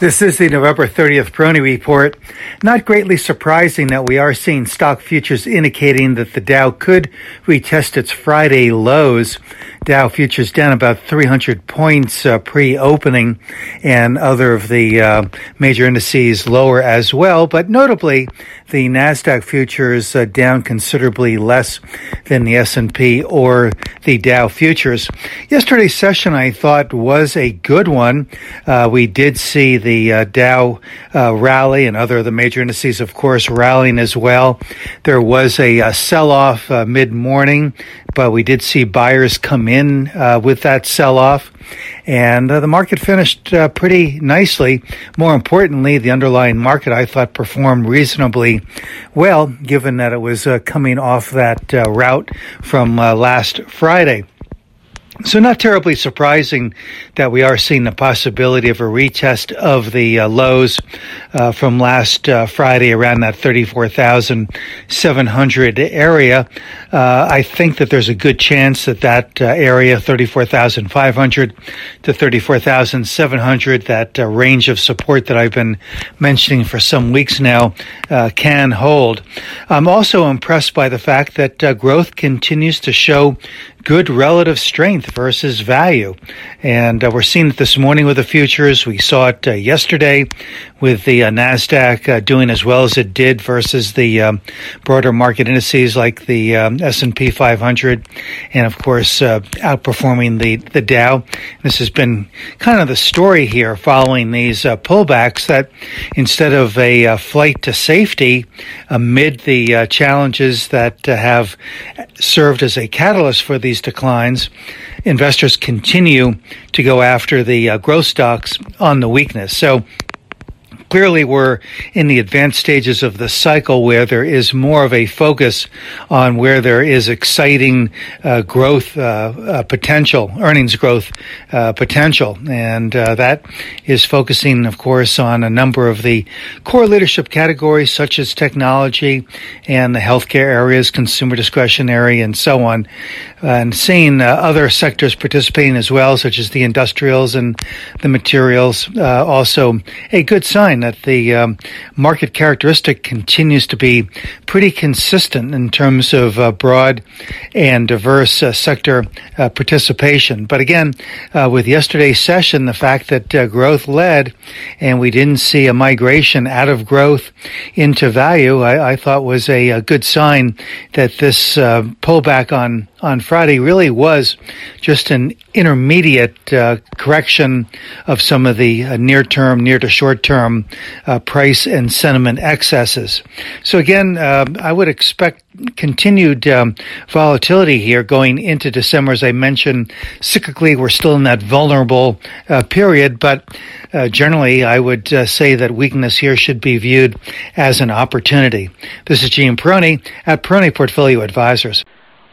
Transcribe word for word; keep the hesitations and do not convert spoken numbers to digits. This is the November thirtieth Prony Report. Not greatly surprising that we are seeing stock futures indicating that the Dow could retest its Friday lows. Dow futures down about three hundred points uh, pre-opening, and other of the uh, major indices lower as well. But notably, the NASDAQ futures uh, down considerably less than the S and P or the Dow futures. Yesterday's session, I thought, was a good one. Uh, we did see the uh, Dow uh, rally, and other of the major indices, of course, rallying as well. There was a, a sell-off uh, mid-morning, but we did see buyers come in uh, with that sell-off, and uh, the market finished uh, pretty nicely. More importantly, the underlying market, I thought, performed reasonably well, given that it was uh, coming off that uh, route from uh, last Friday. So not terribly surprising that we are seeing the possibility of a retest of the uh, lows uh, from last uh, Friday around that thirty-four thousand seven hundred area. Uh, I think that there's a good chance that that uh, area, thirty-four thousand five hundred to thirty-four thousand seven hundred, that uh, range of support that I've been mentioning for some weeks now, uh, can hold. I'm also impressed by the fact that uh, growth continues to show good relative strength versus value. And uh, we're seeing it this morning with the futures. We saw it uh, yesterday with the uh, NASDAQ uh, doing as well as it did versus the um, broader market indices like the um, S and P five hundred, and of course uh, outperforming the, the Dow. This has been kind of the story here following these uh, pullbacks, that instead of a uh, flight to safety amid the uh, challenges that uh, have served as a catalyst for these declines, investors continue to go after the uh, growth stocks on the weakness. So clearly, we're in the advanced stages of the cycle where there is more of a focus on where there is exciting uh, growth uh, uh, potential, earnings growth uh, potential. And uh, that is focusing, of course, on a number of the core leadership categories such as technology and the healthcare areas, consumer discretionary, and so on. Uh, and seeing uh, other sectors participating as well, such as the industrials and the materials, uh, also a good sign that the um, market characteristic continues to be pretty consistent in terms of uh, broad and diverse uh, sector uh, participation. But again, uh, with yesterday's session, the fact that uh, growth led and we didn't see a migration out of growth into value, I, I thought was a, a good sign that this uh, pullback on, on Friday really was just an intermediate uh, correction of some of the uh, near-term, near to short-term Uh, price and sentiment excesses. So again, uh, I would expect continued um, volatility here going into December. As I mentioned, cyclically, we're still in that vulnerable uh, period, but uh, generally, I would uh, say that weakness here should be viewed as an opportunity. This is Gene Peroni at Peroni Portfolio Advisors.